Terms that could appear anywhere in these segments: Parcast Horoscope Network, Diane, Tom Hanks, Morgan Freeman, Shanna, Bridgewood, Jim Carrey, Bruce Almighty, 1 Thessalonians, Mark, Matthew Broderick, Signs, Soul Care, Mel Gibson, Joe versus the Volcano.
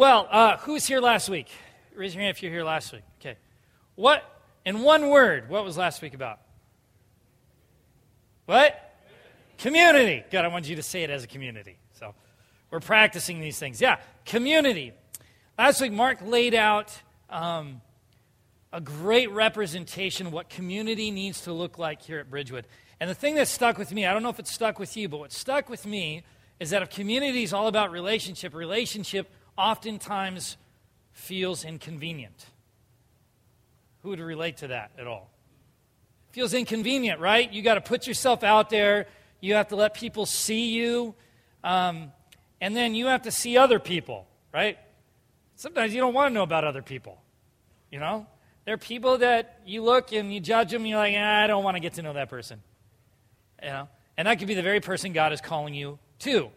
Well, who was here last week? Raise your hand if you're here last week. Okay. What, in one word, what was last week about? What? Community. God, I wanted you to say it as a community. So we're practicing these things. Yeah, community. Last week, Mark laid out a great representation of what community needs to look like here at Bridgewood. And the thing that stuck with me, I don't know if it stuck with you, but what stuck with me is that if community is all about relationship, relationship oftentimes feels inconvenient. Who would relate to that at all? It feels inconvenient, right? You got to put yourself out there. You have to let people see you. And then you have to see other people, right? Sometimes you don't want to know about other people, you know? There are people that you look and you judge them, and you're like, I don't want to get to know that person. You know? And that could be the very person God is calling you to.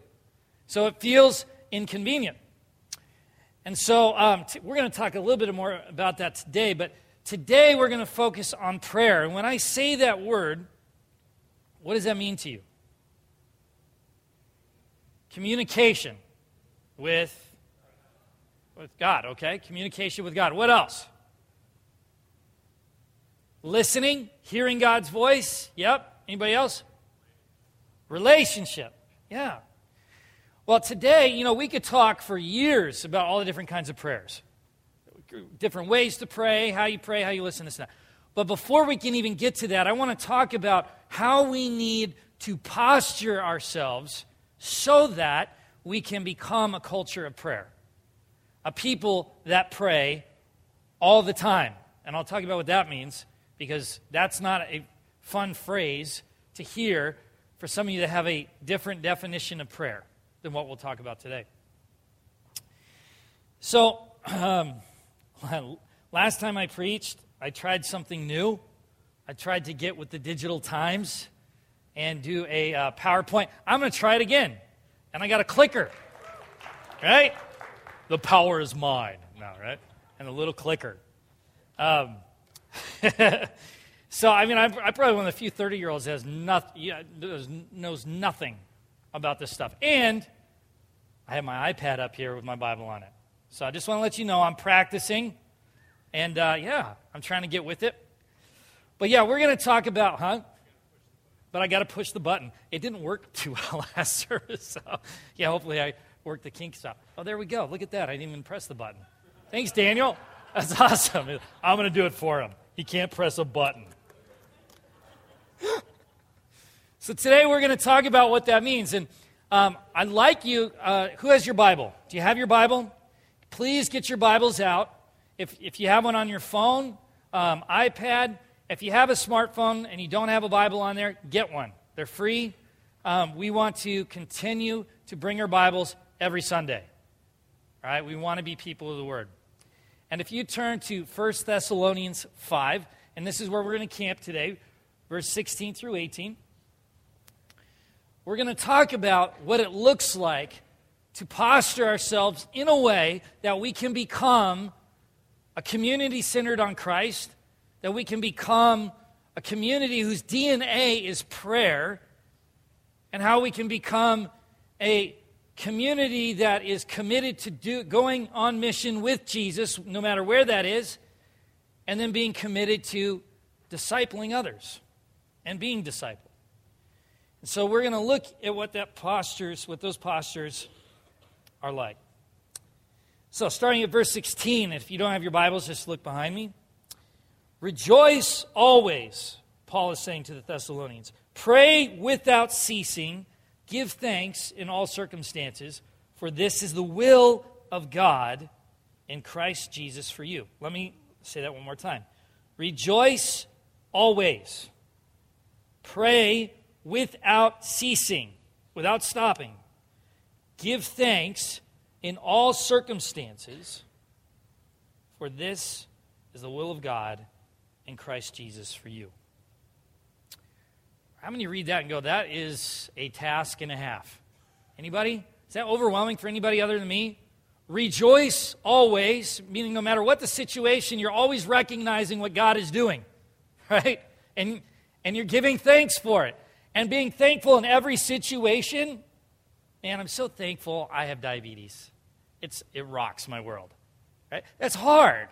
So it feels inconvenient. And so we're going to talk a little bit more about that today, but today we're going to focus on prayer. And when I say that word, what does that mean to you? Communication with God, okay? Communication with God. What else? Listening, hearing God's voice. Yep. Anybody else? Relationship. Yeah. Well, today, you know, we could talk for years about all the different kinds of prayers. Different ways to pray, how you listen, this and that. But before we can even get to that, I want to talk about how we need to posture ourselves so that we can become a culture of prayer. A people that pray all the time. And I'll talk about what that means, because that's not a fun phrase to hear for some of you that have a different definition of prayer than what we'll talk about today. So, last time I preached, I tried something new. I tried to get with the digital times and do a PowerPoint. I'm going to try it again. And I got a clicker, right? The power is mine now, right? And a little clicker. So, I mean, I'm probably one of the few 30-year-olds that knows nothing about this stuff. And I have my iPad up here with my Bible on it. So I just want to let you know I'm practicing. And, I'm trying to get with it. But, we're going to talk about, But I got to push the button. It didn't work too well last service. So, hopefully I worked the kinks out. Oh, there we go. Look at that. I didn't even press the button. Thanks, Daniel. That's awesome. I'm going to do it for him. He can't press a button. So today we're going to talk about what that means. And I'd like you, who has your Bible? Do you have your Bible? Please get your Bibles out. If you have one on your phone, iPad, if you have a smartphone and you don't have a Bible on there, get one. They're free. We want to continue to bring our Bibles every Sunday. All right? We want to be people of the Word. And if you turn to 1 Thessalonians 5, and this is where we're going to camp today, verse 16 through 18, we're going to talk about what it looks like to posture ourselves in a way that we can become a community centered on Christ, that we can become a community whose DNA is prayer, and how we can become a community that is committed to going on mission with Jesus, no matter where that is, and then being committed to discipling others and being discipled. And so we're going to look at what those postures are like. So starting at verse 16, if you don't have your Bibles, just look behind me. Rejoice always, Paul is saying to the Thessalonians. Pray without ceasing. Give thanks in all circumstances, for this is the will of God in Christ Jesus for you. Let me say that one more time. Rejoice always. Pray without ceasing, without stopping. Give thanks in all circumstances, for this is the will of God in Christ Jesus for you. How many read that and go, that is a task and a half? Anybody? Is that overwhelming for anybody other than me? Rejoice always, meaning no matter what the situation, you're always recognizing what God is doing, right? And you're giving thanks for it. And being thankful in every situation. Man, I'm so thankful I have diabetes. it rocks my world. Right? That's hard.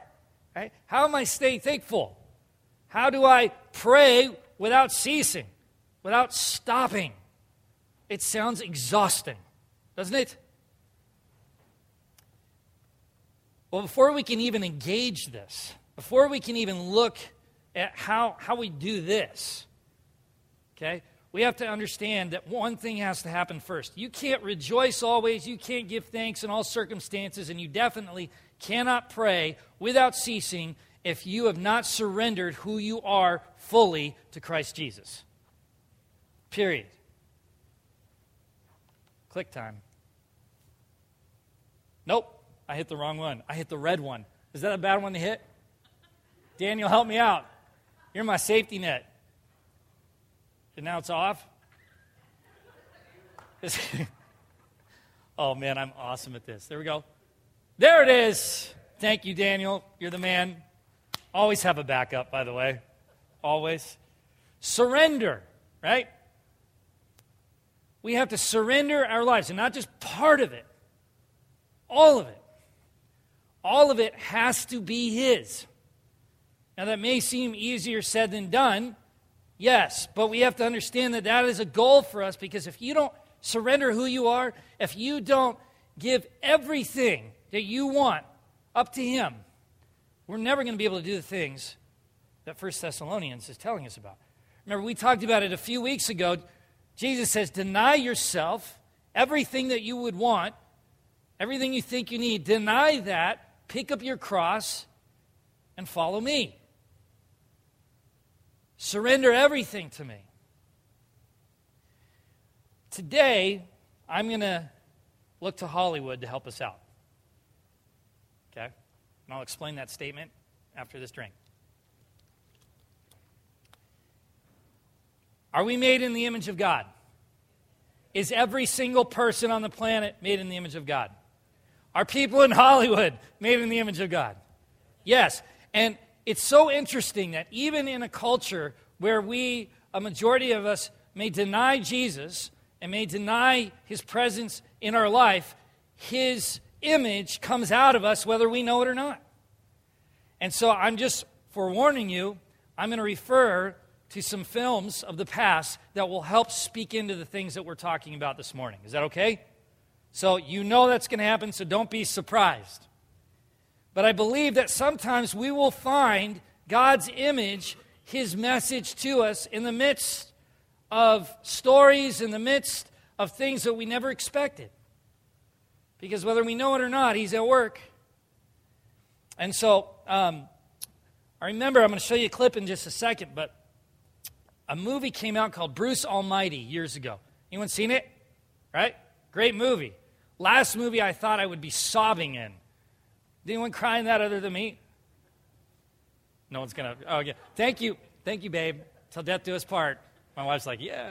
Right? How am I staying thankful? How do I pray without ceasing, without stopping? It sounds exhausting, doesn't it? Well, before we can even engage this, before we can even look at how we do this, okay, we have to understand that one thing has to happen first. You can't rejoice always, you can't give thanks in all circumstances, and you definitely cannot pray without ceasing if you have not surrendered who you are fully to Christ Jesus. Period. Click time. Nope, I hit the wrong one. I hit the red one. Is that a bad one to hit? Daniel, help me out. You're my safety net. And now it's off? Oh, man, I'm awesome at this. There we go. There it is. Thank you, Daniel. You're the man. Always have a backup, by the way. Always. Surrender, right? We have to surrender our lives, and not just part of it. All of it. All of it has to be His. Now, that may seem easier said than done, yes, but we have to understand that that is a goal for us, because if you don't surrender who you are, if you don't give everything that you want up to Him, we're never going to be able to do the things that 1 Thessalonians is telling us about. Remember, we talked about it a few weeks ago. Jesus says, deny yourself everything that you would want, everything you think you need. Deny that, pick up your cross, and follow me. Surrender everything to me. Today, I'm going to look to Hollywood to help us out. Okay? And I'll explain that statement after this drink. Are we made in the image of God? Is every single person on the planet made in the image of God? Are people in Hollywood made in the image of God? Yes. And it's so interesting that even in a culture where a majority of us, may deny Jesus and may deny His presence in our life, His image comes out of us whether we know it or not. And so I'm just forewarning you, I'm going to refer to some films of the past that will help speak into the things that we're talking about this morning. Is that okay? So you know that's going to happen, so don't be surprised. But I believe that sometimes we will find God's image, His message to us, in the midst of stories, in the midst of things that we never expected. Because whether we know it or not, He's at work. And so, I remember, I'm going to show you a clip in just a second, but a movie came out called Bruce Almighty years ago. Anyone seen it? Right? Great movie. Last movie I thought I would be sobbing in. Did anyone cry in that other than me? No one's going to. Oh, yeah. Thank you. Thank you, babe. Till death do us part. My wife's like, yeah.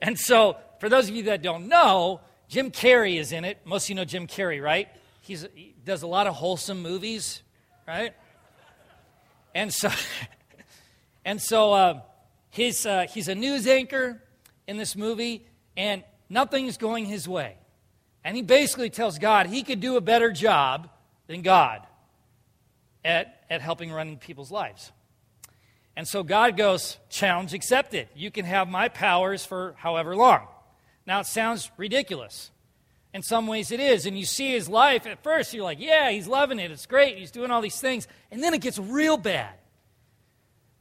And so, for those of you that don't know, Jim Carrey is in it. Most of you know Jim Carrey, right? He does a lot of wholesome movies, right? And so, he's a news anchor in this movie, and nothing's going his way. And he basically tells God he could do a better job than God at helping run people's lives. And so God goes, challenge accepted. You can have my powers for however long. Now, it sounds ridiculous. In some ways it is. And you see his life at first, you're like, yeah, he's loving it. It's great. He's doing all these things. And then it gets real bad.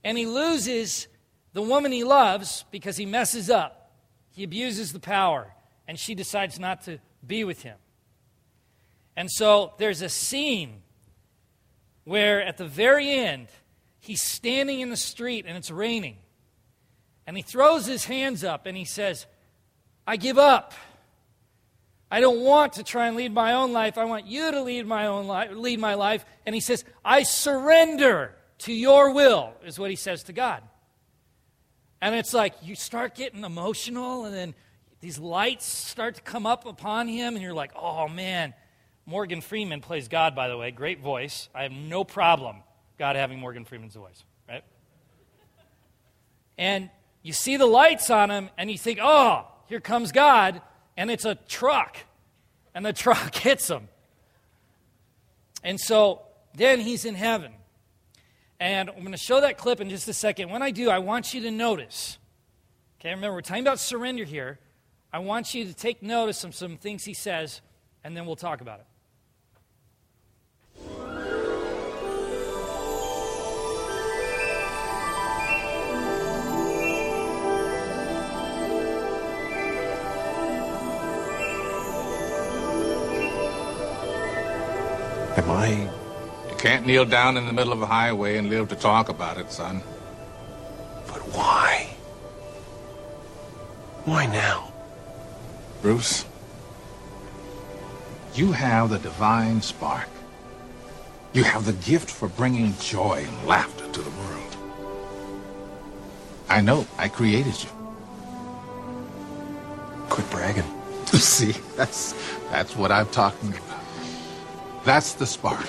And he loses the woman he loves because he messes up. He abuses the power. And she decides not to be with him. And so there's a scene where at the very end, he's standing in the street and it's raining. And he throws his hands up and he says, I give up. I don't want to try and lead my own life. I want you to lead my life. And he says, I surrender to your will, is what he says to God. And it's like you start getting emotional, and then these lights start to come up upon him, and you're like, oh, man. Morgan Freeman plays God, by the way. Great voice. I have no problem God having Morgan Freeman's voice, right? And you see the lights on him, and you think, oh, here comes God, and it's a truck and the truck hits him. And so then he's in heaven. And I'm going to show that clip in just a second. When I do, I want you to notice. Okay, remember, we're talking about surrender here. I want you to take notice of some things he says, and then we'll talk about it. Am I? You can't kneel down in the middle of a highway and live to talk about it, son. But why? Why now? Bruce, you have the divine spark. You have the gift for bringing joy and laughter to the world. I know, I created you. Quit bragging. See, that's what I'm talking about. That's the spark.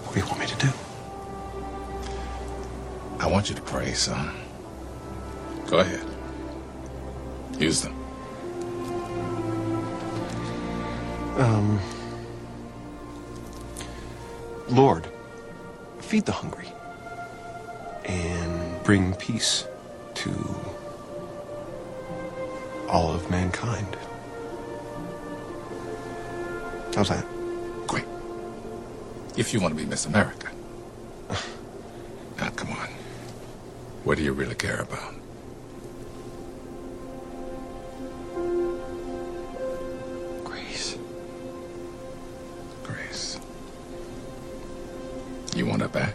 What do you want me to do? I want you to pray, son. Go ahead. Use them. Lord, feed the hungry and bring peace to all of mankind. How's that? Great. If you want to be Miss America. Now, come on. What do you really care about? Grace. Grace. You want it back?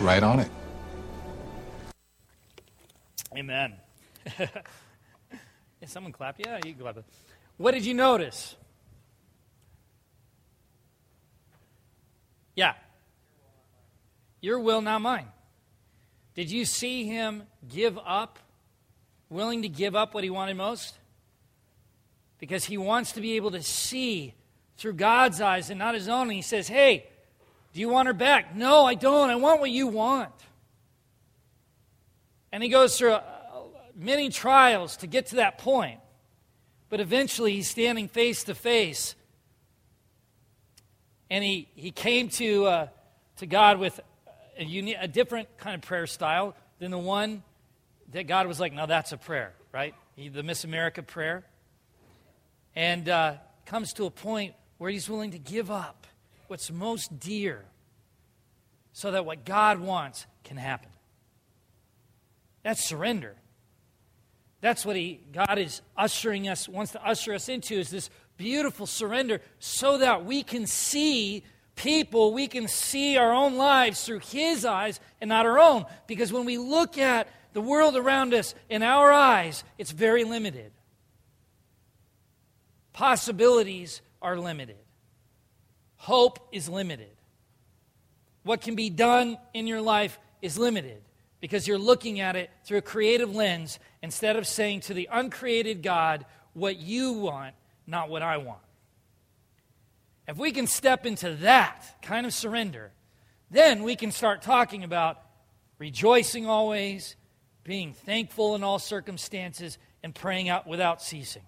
Right on it. Amen. Did someone clap? Yeah, you can clap. What did you notice? Yeah. Your will, not mine. Did you see him give up, willing to give up what he wanted most? Because he wants to be able to see through God's eyes and not his own. And he says, hey, do you want her back? No, I don't. I want what you want. And he goes through many trials to get to that point. But eventually he's standing face to face. And he came to God with a different kind of prayer style than the one that God was like, no, that's a prayer, right? The Miss America prayer. And comes to a point where he's willing to give up what's most dear, so that what God wants can happen. That's surrender. That's what God is ushering us, wants to usher us into, is this beautiful surrender, so that we can see people, we can see our own lives through his eyes and not our own. Because when we look at the world around us in our eyes, it's very limited. Possibilities are limited. Hope is limited. What can be done in your life is limited because you're looking at it through a creative lens instead of saying to the uncreated God, what you want, not what I want. If we can step into that kind of surrender, then we can start talking about rejoicing always, being thankful in all circumstances, and praying out without ceasing.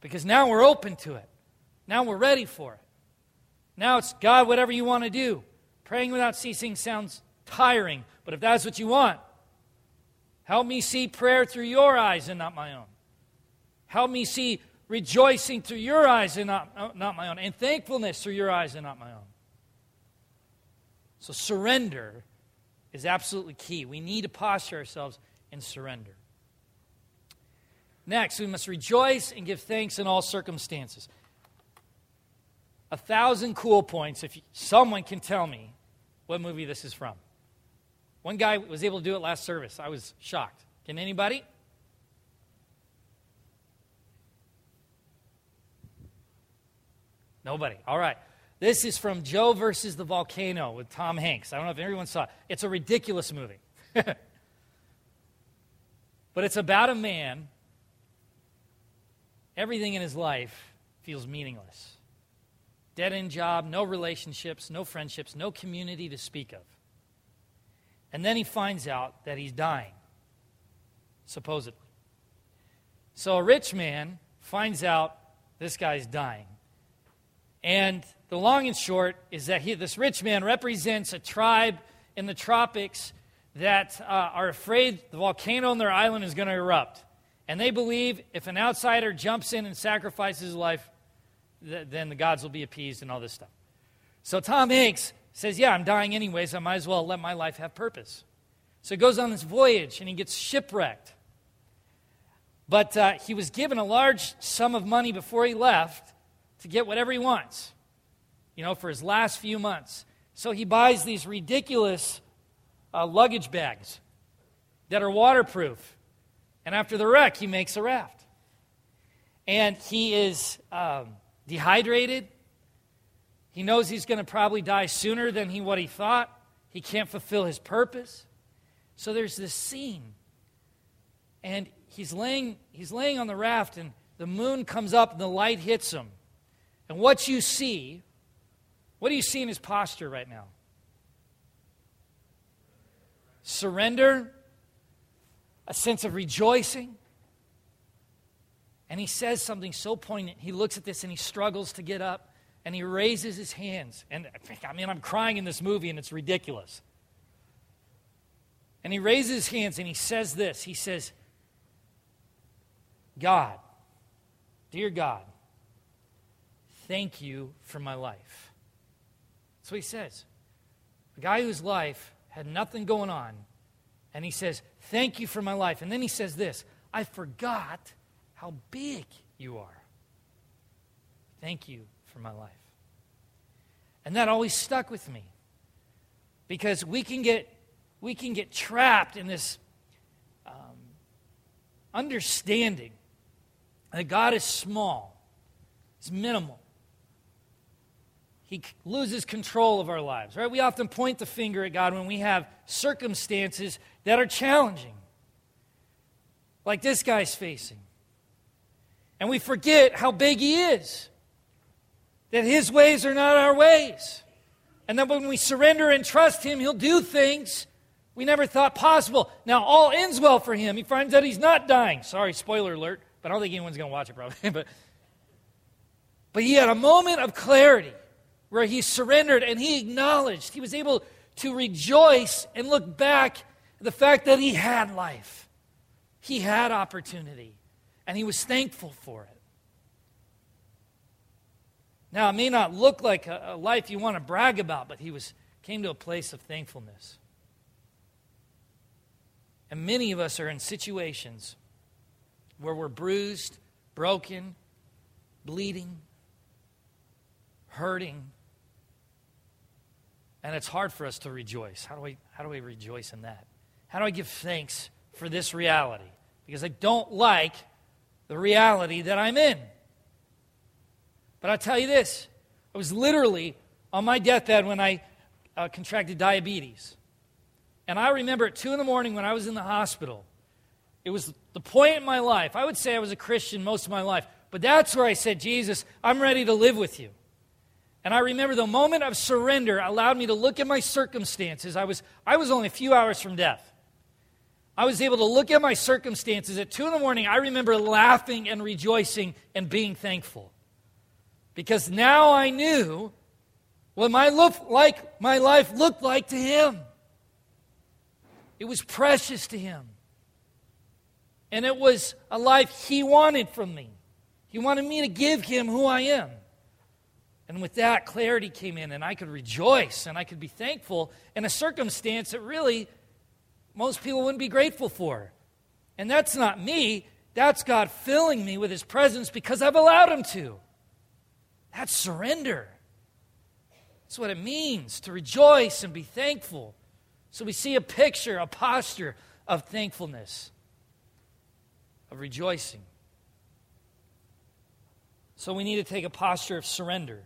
Because now we're open to it. Now we're ready for it. Now it's, God, whatever you want to do. Praying without ceasing sounds tiring, but if that's what you want, Help me see prayer through your eyes and not my own. Help me see rejoicing through your eyes and not my own. And thankfulness through your eyes and not my own. So surrender is absolutely key. We need to posture ourselves in surrender. Next, we must rejoice and give thanks in all circumstances. 1,000 cool points if someone can tell me what movie this is from. One guy was able to do it last service. I was shocked. Can anybody? Nobody. All right. This is from Joe versus the Volcano with Tom Hanks. I don't know if everyone saw it. It's a ridiculous movie. But it's about a man. Everything in his life feels meaningless. Dead-end job, no relationships, no friendships, no community to speak of. And then he finds out that he's dying, supposedly. So a rich man finds out this guy's dying. And the long and short is that this rich man represents a tribe in the tropics that are afraid the volcano on their island is going to erupt. And they believe if an outsider jumps in and sacrifices his life, then the gods will be appeased and all this stuff. So Tom Hanks says, yeah, I'm dying anyways. I might as well let my life have purpose. So he goes on this voyage, and he gets shipwrecked. But he was given a large sum of money before he left to get whatever he wants, you know, for his last few months. So he buys these ridiculous luggage bags that are waterproof. And after the wreck, he makes a raft. And he is dehydrated. He knows he's going to probably die sooner than what he thought. He can't fulfill his purpose. So there's this scene. And he's laying on the raft, and the moon comes up and the light hits him. And what do you see in his posture right now? Surrender, a sense of rejoicing. And he says something so poignant. He looks at this and he struggles to get up and he raises his hands. And I mean, I'm crying in this movie and it's ridiculous. And he raises his hands and he says this. He says, God, dear God, thank you for my life. That's what he says. A guy whose life had nothing going on. And he says, thank you for my life. And then he says this, I forgot how big you are. Thank you for my life. And that always stuck with me. Because we can get trapped in this understanding that God is small. It's minimal. He loses control of our lives, right? We often point the finger at God when we have circumstances that are challenging, like this guy's facing. And we forget how big he is, that his ways are not our ways. And that when we surrender and trust him, he'll do things we never thought possible. Now, all ends well for him. He finds out he's not dying. Sorry, spoiler alert, but I don't think anyone's going to watch it probably. But he had a moment of clarity where he surrendered and he acknowledged. He was able to rejoice and look back at the fact that he had life. He had opportunity. And he was thankful for it. Now, it may not look like a life you want to brag about, but he came to a place of thankfulness. And many of us are in situations where we're bruised, broken, bleeding, hurting, and it's hard for us to rejoice. How do I rejoice in that? How do I give thanks for this reality? Because I don't like the reality that I'm in. But I'll tell you this. I was literally on my deathbed when I contracted diabetes. And I remember at 2 in the morning when I was in the hospital, it was the point in my life. I would say I was a Christian most of my life. But that's where I said, Jesus, I'm ready to live with you. And I remember the moment of surrender allowed me to look at my circumstances. I was only a few hours from death. I was able to look at my circumstances. At 2 in the morning, I remember laughing and rejoicing and being thankful. Because now I knew what my life looked like to him. It was precious to him. And it was a life he wanted from me. He wanted me to give him who I am. And with that, clarity came in, and I could rejoice, and I could be thankful in a circumstance that really most people wouldn't be grateful for. And that's not me. That's God filling me with his presence because I've allowed him to. That's surrender. That's what it means to rejoice and be thankful. So we see a picture, a posture of thankfulness, of rejoicing. So we need to take a posture of surrender,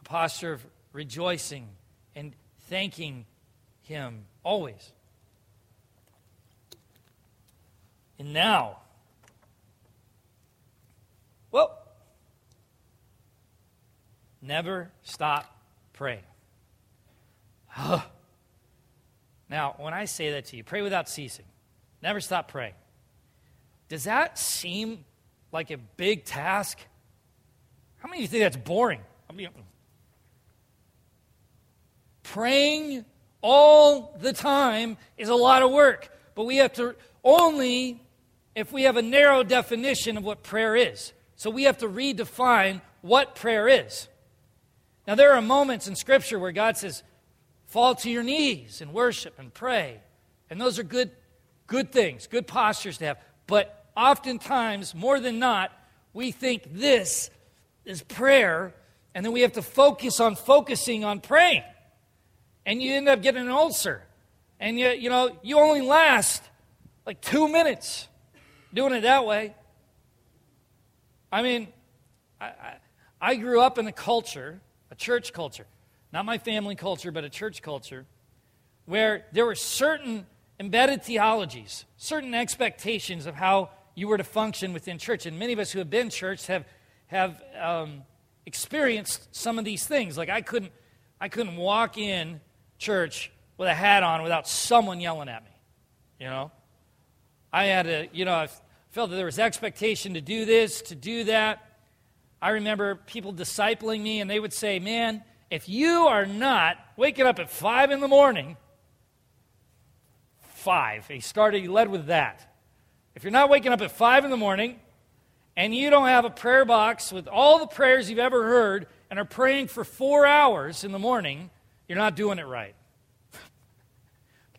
a posture of rejoicing and thanking him always. And now, well, never stop praying. Now, when I say that to you, pray without ceasing. Never stop praying. Does that seem like a big task? How many of you think that's boring? Praying all the time is a lot of work, but we have to only if we have a narrow definition of what prayer is. So we have to redefine what prayer is. Now, there are moments in Scripture where God says, fall to your knees and worship and pray. And those are good things, good postures to have. But oftentimes, more than not, we think this is prayer, and then we have to focus on focusing on praying. And you end up getting an ulcer. And you only last like 2 minutes doing it that way. I mean, I grew up in a culture, a church culture, not my family culture, but a church culture, where there were certain embedded theologies, certain expectations of how you were to function within church. And many of us who have been in church have experienced some of these things. Like I couldn't walk in church with a hat on without someone yelling at me. I felt that there was expectation to do this, to do that. I remember people discipling me, and they would say, man, if you are not waking up at 5 in the morning, 5, he led with that. If you're not waking up at 5 in the morning, and you don't have a prayer box with all the prayers you've ever heard, and are praying for 4 hours in the morning, you're not doing it right.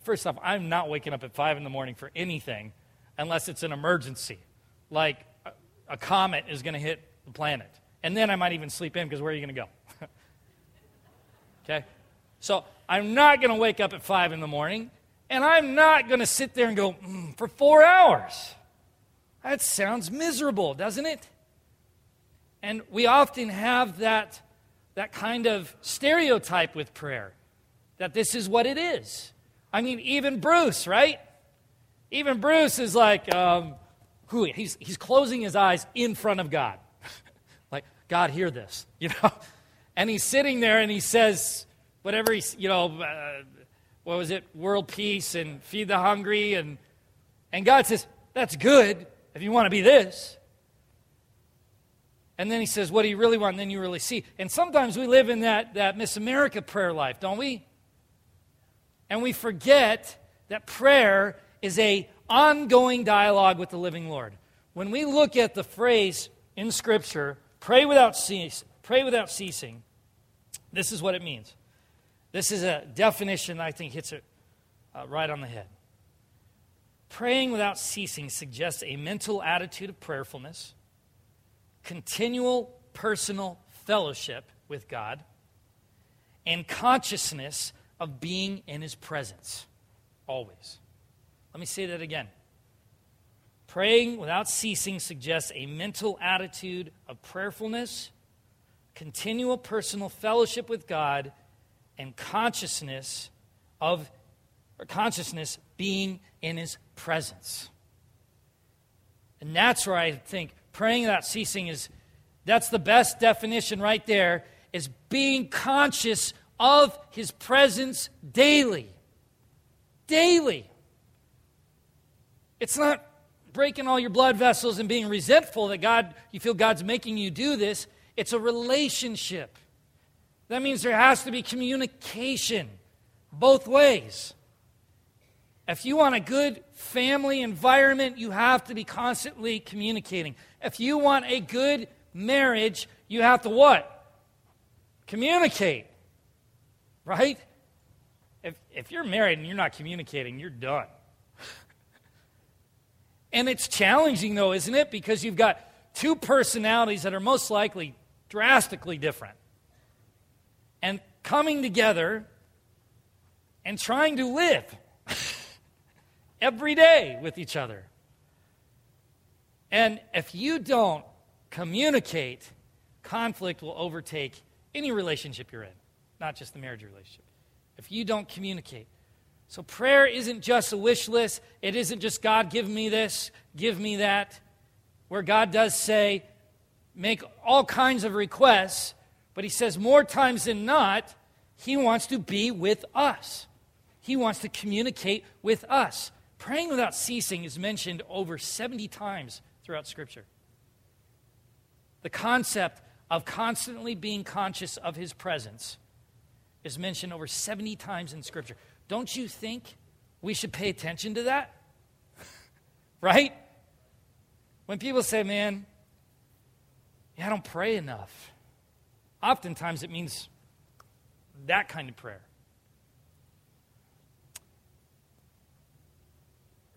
First off, I'm not waking up at 5 in the morning for anything, unless it's an emergency, like a comet is going to hit the planet. And then I might even sleep in, because where are you going to go? Okay? So I'm not going to wake up at 5 in the morning, and I'm not going to sit there and go, for 4 hours. That sounds miserable, doesn't it? And we often have that kind of stereotype with prayer, that this is what it is. I mean, even Bruce, right? Even Bruce is like, he's closing his eyes in front of God. Like, God, hear this, And he's sitting there and he says, whatever he's, what was it? World peace and feed the hungry. And God says, that's good if you want to be this. And then he says, what do you really want? And then you really see. And sometimes we live in that Miss America prayer life, don't we? And we forget that prayer is an ongoing dialogue with the living Lord. When we look at the phrase in Scripture, pray without ceasing, this is what it means. This is a definition that I think hits it right on the head. Praying without ceasing suggests a mental attitude of prayerfulness, continual personal fellowship with God, and consciousness of being in his presence, always. Let me say that again. Praying without ceasing suggests a mental attitude of prayerfulness, continual personal fellowship with God, and consciousness being in his presence. And that's where I think praying without ceasing that's the best definition right there, is being conscious of his presence daily. Daily. It's not breaking all your blood vessels and being resentful that you feel God's making you do this. It's a relationship. That means there has to be communication both ways. If you want a good family environment, you have to be constantly communicating. If you want a good marriage, you have to what? Communicate. Right? If you're married and you're not communicating, you're done. And it's challenging, though, isn't it? Because you've got two personalities that are most likely drastically different. And coming together and trying to live every day with each other. And if you don't communicate, conflict will overtake any relationship you're in, not just the marriage relationship. If you don't communicate. So prayer isn't just a wish list. It isn't just, God, give me this, give me that. Where God does say, make all kinds of requests, but he says more times than not, he wants to be with us. He wants to communicate with us. Praying without ceasing is mentioned over 70 times throughout Scripture. The concept of constantly being conscious of his presence is mentioned over 70 times in Scripture. Don't you think we should pay attention to that? Right? When people say, man, yeah, I don't pray enough, oftentimes it means that kind of prayer.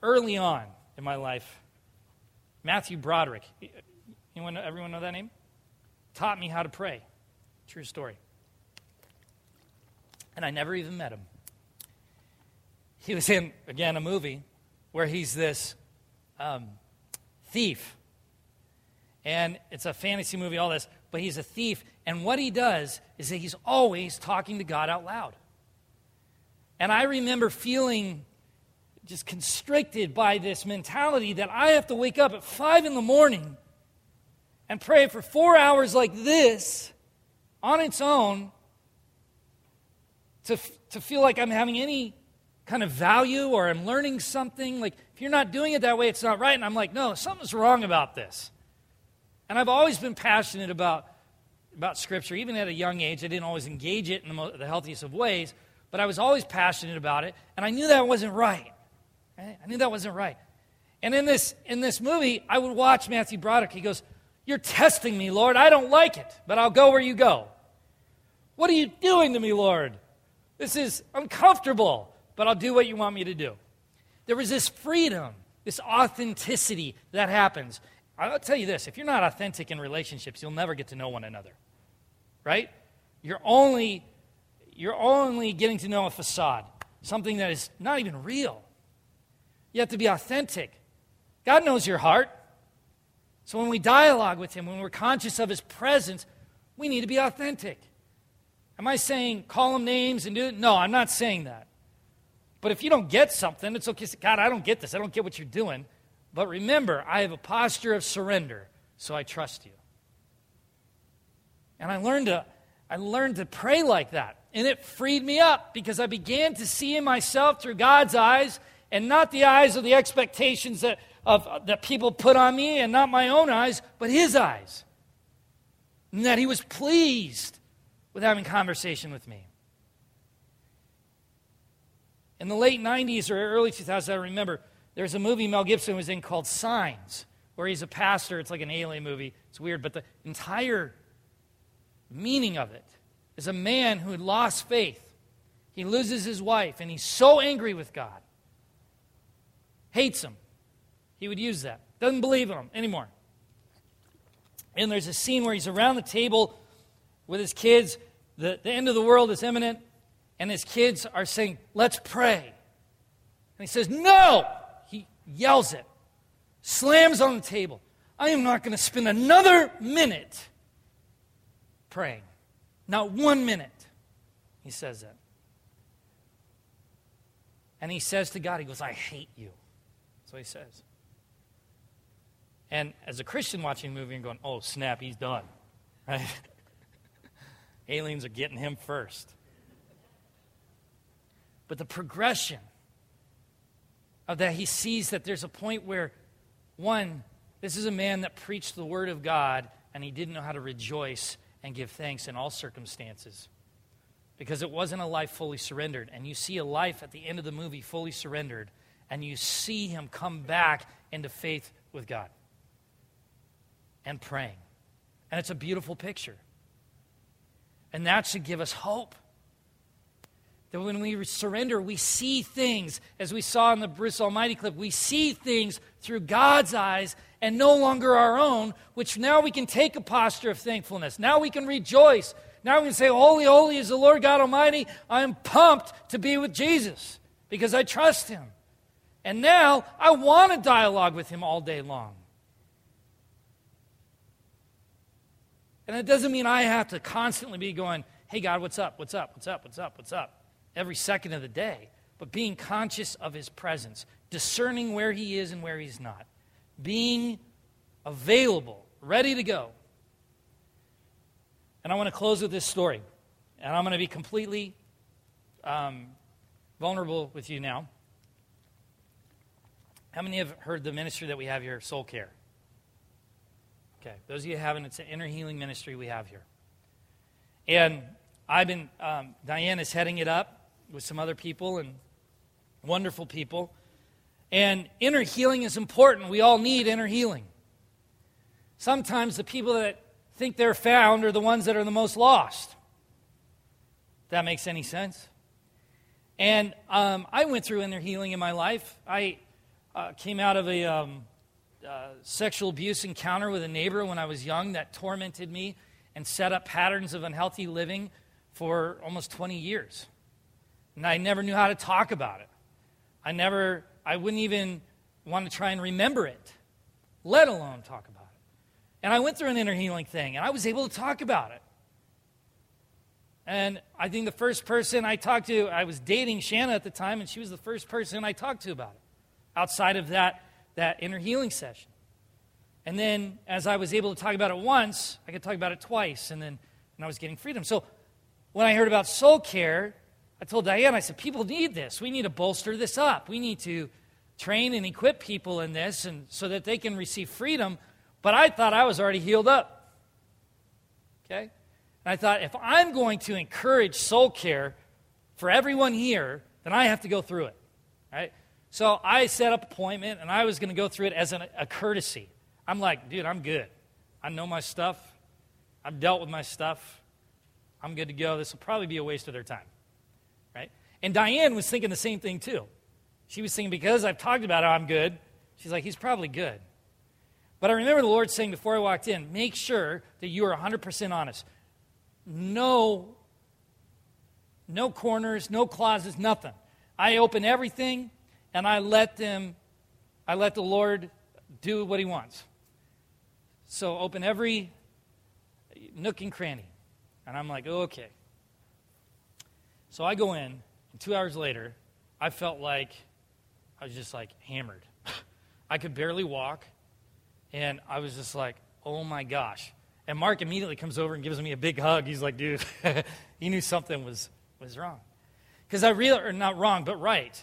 Early on in my life, Matthew Broderick, everyone know that name? Taught me how to pray. True story. And I never even met him. He was in, again, a movie where he's this thief. And it's a fantasy movie, all this, but he's a thief. And what he does is that he's always talking to God out loud. And I remember feeling just constricted by this mentality that I have to wake up at 5 a.m. and pray for 4 hours like this on its own to feel like I'm having any kind of value or I'm learning something. Like, if you're not doing it that way, it's not right. And I'm like, no, something's wrong about this. And I've always been passionate about Scripture. Even at a young age, I didn't always engage it in the healthiest of ways, but I was always passionate about it, and I knew that wasn't right. I knew that wasn't right. And in this movie, I would watch Matthew Broderick. He goes, you're testing me, Lord. I don't like it, but I'll go where you go. What are you doing to me, Lord? This is uncomfortable, but I'll do what you want me to do. There was this freedom, this authenticity that happens. I'll tell you this. If you're not authentic in relationships, you'll never get to know one another, right? You're only getting to know a facade, something that is not even real. You have to be authentic. God knows your heart. So when we dialogue with him, when we're conscious of his presence, we need to be authentic. Am I saying call him names and do it? No, I'm not saying that. But if you don't get something, it's okay. God, I don't get this. I don't get what you're doing. But remember, I have a posture of surrender, so I trust you. And I learned to pray like that. And it freed me up because I began to see myself through God's eyes and not the eyes of the expectations that people put on me, and not my own eyes, but his eyes. And that he was pleased with having conversation with me. In the late 90s or early 2000s, I remember, there's a movie Mel Gibson was in called Signs, where he's a pastor. It's like an alien movie. It's weird, but the entire meaning of it is a man who had lost faith. He loses his wife, and he's so angry with God. Hates him. He would use that. Doesn't believe in him anymore. And there's a scene where he's around the table with his kids. The end of the world is imminent. And his kids are saying, let's pray. And he says, no! He yells it. Slams on the table. I am not going to spend another minute praying. Not 1 minute. He says that. And he says to God, he goes, I hate you. That's what he says. And as a Christian watching the movie and going, oh, snap, he's done. Right? Aliens are getting him first. But the progression of that, he sees that there's a point where, one, this is a man that preached the word of God, and he didn't know how to rejoice and give thanks in all circumstances. Because it wasn't a life fully surrendered. And you see a life at the end of the movie fully surrendered and you see him come back into faith with God and praying. And it's a beautiful picture. And that should give us hope. That when we surrender, we see things, as we saw in the Bruce Almighty clip, we see things through God's eyes and no longer our own, which now we can take a posture of thankfulness. Now we can rejoice. Now we can say, holy, holy is the Lord God Almighty. I am pumped to be with Jesus because I trust him. And now I want to dialogue with him all day long. And it doesn't mean I have to constantly be going, hey, God, what's up, what's up, what's up, what's up, what's up, every second of the day, but being conscious of his presence, discerning where he is and where he's not, being available, ready to go. And I want to close with this story, and I'm going to be completely vulnerable with you now. How many have heard the ministry that we have here, Soul Care? Okay, those of you who haven't, it's an inner healing ministry we have here. And I've been, Diane is heading it up with some other people and wonderful people. And inner healing is important. We all need inner healing. Sometimes the people that think they're found are the ones that are the most lost. If that makes any sense. And I went through inner healing in my life. I came out of a sexual abuse encounter with a neighbor when I was young that tormented me and set up patterns of unhealthy living for almost 20 years. And I never knew how to talk about it. I wouldn't even want to try and remember it, let alone talk about it. And I went through an inner healing thing, and I was able to talk about it. And I think the first person I talked to, I was dating Shanna at the time, and she was the first person I talked to about it, outside of that inner healing session. And then as I was able to talk about it once, I could talk about it twice, and I was getting freedom. So when I heard about Soul Care, I told Diane, I said, people need this. We need to bolster this up. We need to train and equip people in this and so that they can receive freedom. But I thought I was already healed up. Okay? And I thought, if I'm going to encourage Soul Care for everyone here, then I have to go through it. Right? So I set up an appointment, and I was going to go through it as a courtesy. I'm like, dude, I'm good. I know my stuff. I've dealt with my stuff. I'm good to go. This will probably be a waste of their time, right? And Diane was thinking the same thing, too. She was thinking, because I've talked about how I'm good, she's like, he's probably good. But I remember the Lord saying before I walked in, make sure that you are 100% honest. No corners, no closets, nothing. I open everything, and I let the Lord do what he wants. So open every nook and cranny. And I'm like, oh, okay. So I go in, and 2 hours later, I felt like I was just like hammered. I could barely walk, and I was just like, oh my gosh. And Mark immediately comes over and gives me a big hug. He's like, dude, he knew something was wrong. Because not wrong, but right.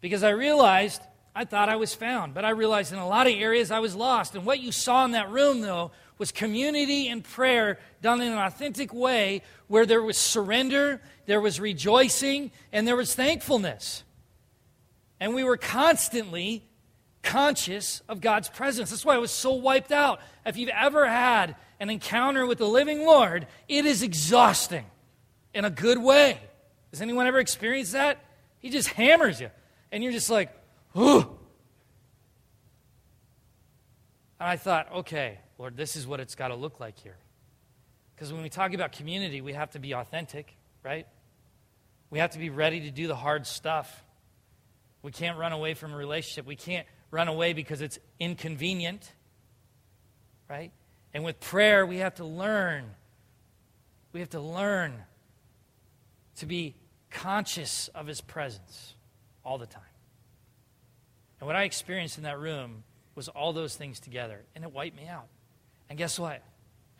Because I realized I thought I was found, but I realized in a lot of areas I was lost. And what you saw in that room, though, was community and prayer done in an authentic way where there was surrender, there was rejoicing, and there was thankfulness. And we were constantly conscious of God's presence. That's why I was so wiped out. If you've ever had an encounter with the living Lord, it is exhausting in a good way. Has anyone ever experienced that? He just hammers you, and you're just like, ooh. And I thought, okay, Lord, this is what it's got to look like here. Because when we talk about community, we have to be authentic, right? We have to be ready to do the hard stuff. We can't run away from a relationship. We can't run away because it's inconvenient, right? And with prayer, we have to learn. We have to learn to be conscious of his presence all the time. And what I experienced in that room was all those things together, and it wiped me out. And guess what?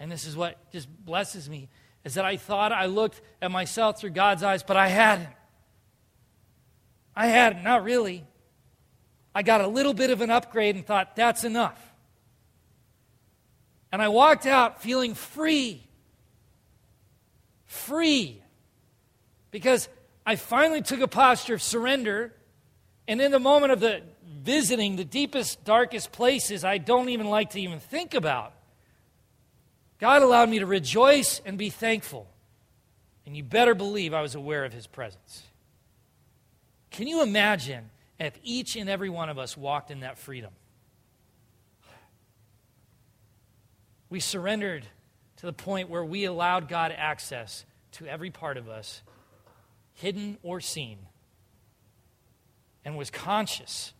And this is what just blesses me, is that I thought I looked at myself through God's eyes, but I hadn't. Not really. I got a little bit of an upgrade and thought, that's enough. And I walked out feeling free. Free. Because I finally took a posture of surrender And in the moment of the visiting the deepest, darkest places I don't even like to even think about, God allowed me to rejoice and be thankful. And you better believe I was aware of his presence. Can you imagine if each and every one of us walked in that freedom? We surrendered to the point where we allowed God access to every part of us, hidden or seen, and was conscious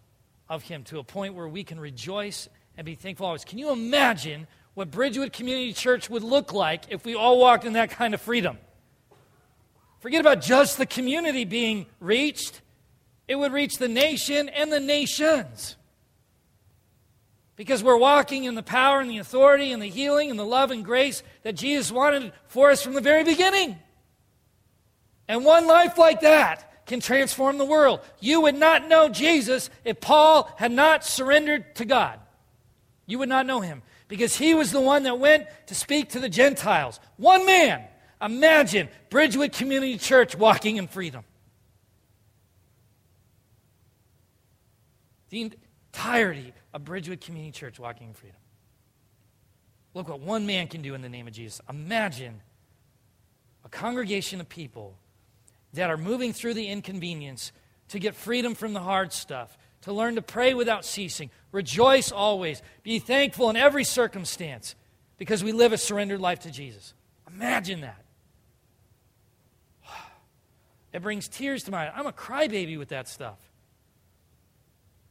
of him to a point where we can rejoice and be thankful always. Can you imagine what Bridgewood Community Church would look like if we all walked in that kind of freedom? Forget about just the community being reached. It would reach the nation and the nations. Because we're walking in the power and the authority and the healing and the love and grace that Jesus wanted for us from the very beginning. And one life like that can transform the world. You would not know Jesus if Paul had not surrendered to God. You would not know him. Because he was the one that went to speak to the Gentiles. One man. Imagine Bridgewood Community Church walking in freedom. The entirety of Bridgewood Community Church walking in freedom. Look what one man can do in the name of Jesus. Imagine a congregation of people that are moving through the inconvenience to get freedom from the hard stuff, to learn to pray without ceasing, rejoice always, be thankful in every circumstance, because we live a surrendered life to Jesus. Imagine that. It brings tears to my eyes. I'm a crybaby with that stuff.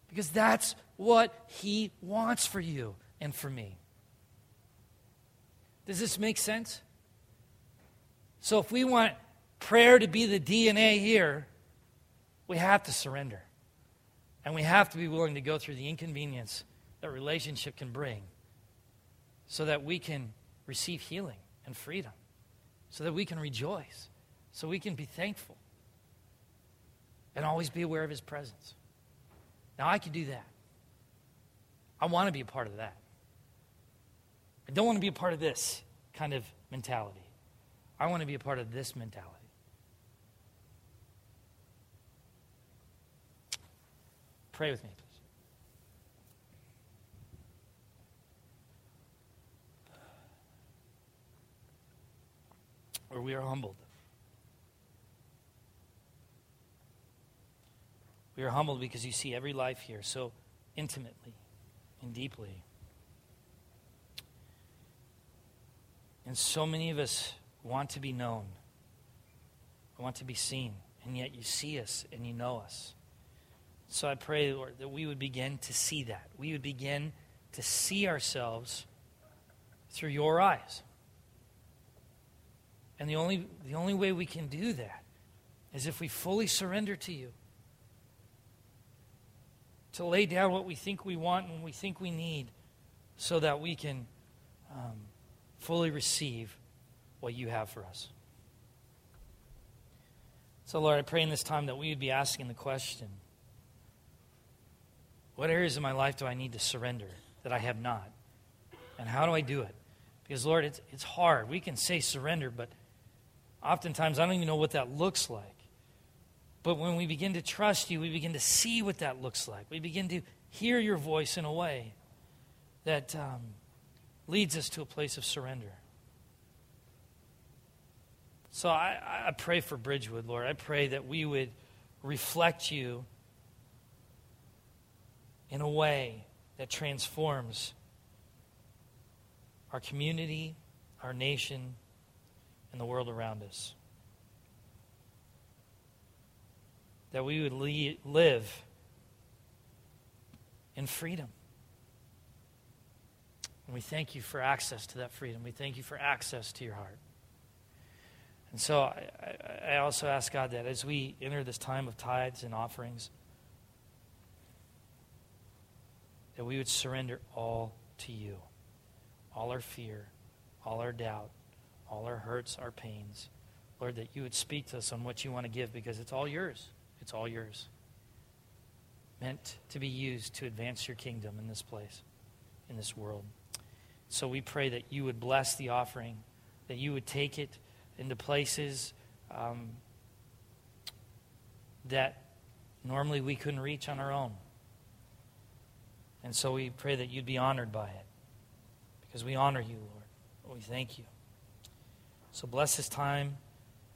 Because that's what he wants for you and for me. Does this make sense? So if we want prayer to be the DNA here, we have to surrender. And we have to be willing to go through the inconvenience that relationship can bring so that we can receive healing and freedom, so that we can rejoice, so we can be thankful, and always be aware of his presence. Now, I can do that. I want to be a part of that. I don't want to be a part of this kind of mentality. I want to be a part of this mentality. Pray with me, please. Where we are humbled. We are humbled because you see every life here so intimately and deeply. And so many of us want to be known. I want to be seen. And yet you see us and you know us. So I pray, Lord, that we would begin to see that. We would begin to see ourselves through your eyes. And the only way we can do that is if we fully surrender to you. To lay down what we think we want and we think we need so that we can fully receive what you have for us. So, Lord, I pray in this time that we would be asking the question, what areas of my life do I need to surrender that I have not? And how do I do it? Because, Lord, it's hard. We can say surrender, but oftentimes I don't even know what that looks like. But when we begin to trust you, we begin to see what that looks like. We begin to hear your voice in a way that leads us to a place of surrender. So I pray for Bridgewood, Lord. I pray that we would reflect you in a way that transforms our community, our nation, and the world around us. That we would live in freedom. And we thank you for access to that freedom. We thank you for access to your heart. And so I also ask God that as we enter this time of tithes and offerings, that we would surrender all to you. All our fear, all our doubt, all our hurts, our pains. Lord, that you would speak to us on what you want to give because it's all yours. It's all yours. Meant to be used to advance your kingdom in this place, in this world. So we pray that you would bless the offering, that you would take it into places that normally we couldn't reach on our own. And so we pray that you'd be honored by it, because we honor you, Lord. We thank you. So bless this time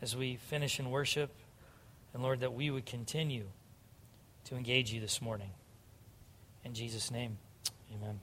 as we finish in worship, and Lord, that we would continue to engage you this morning. In Jesus' name, amen.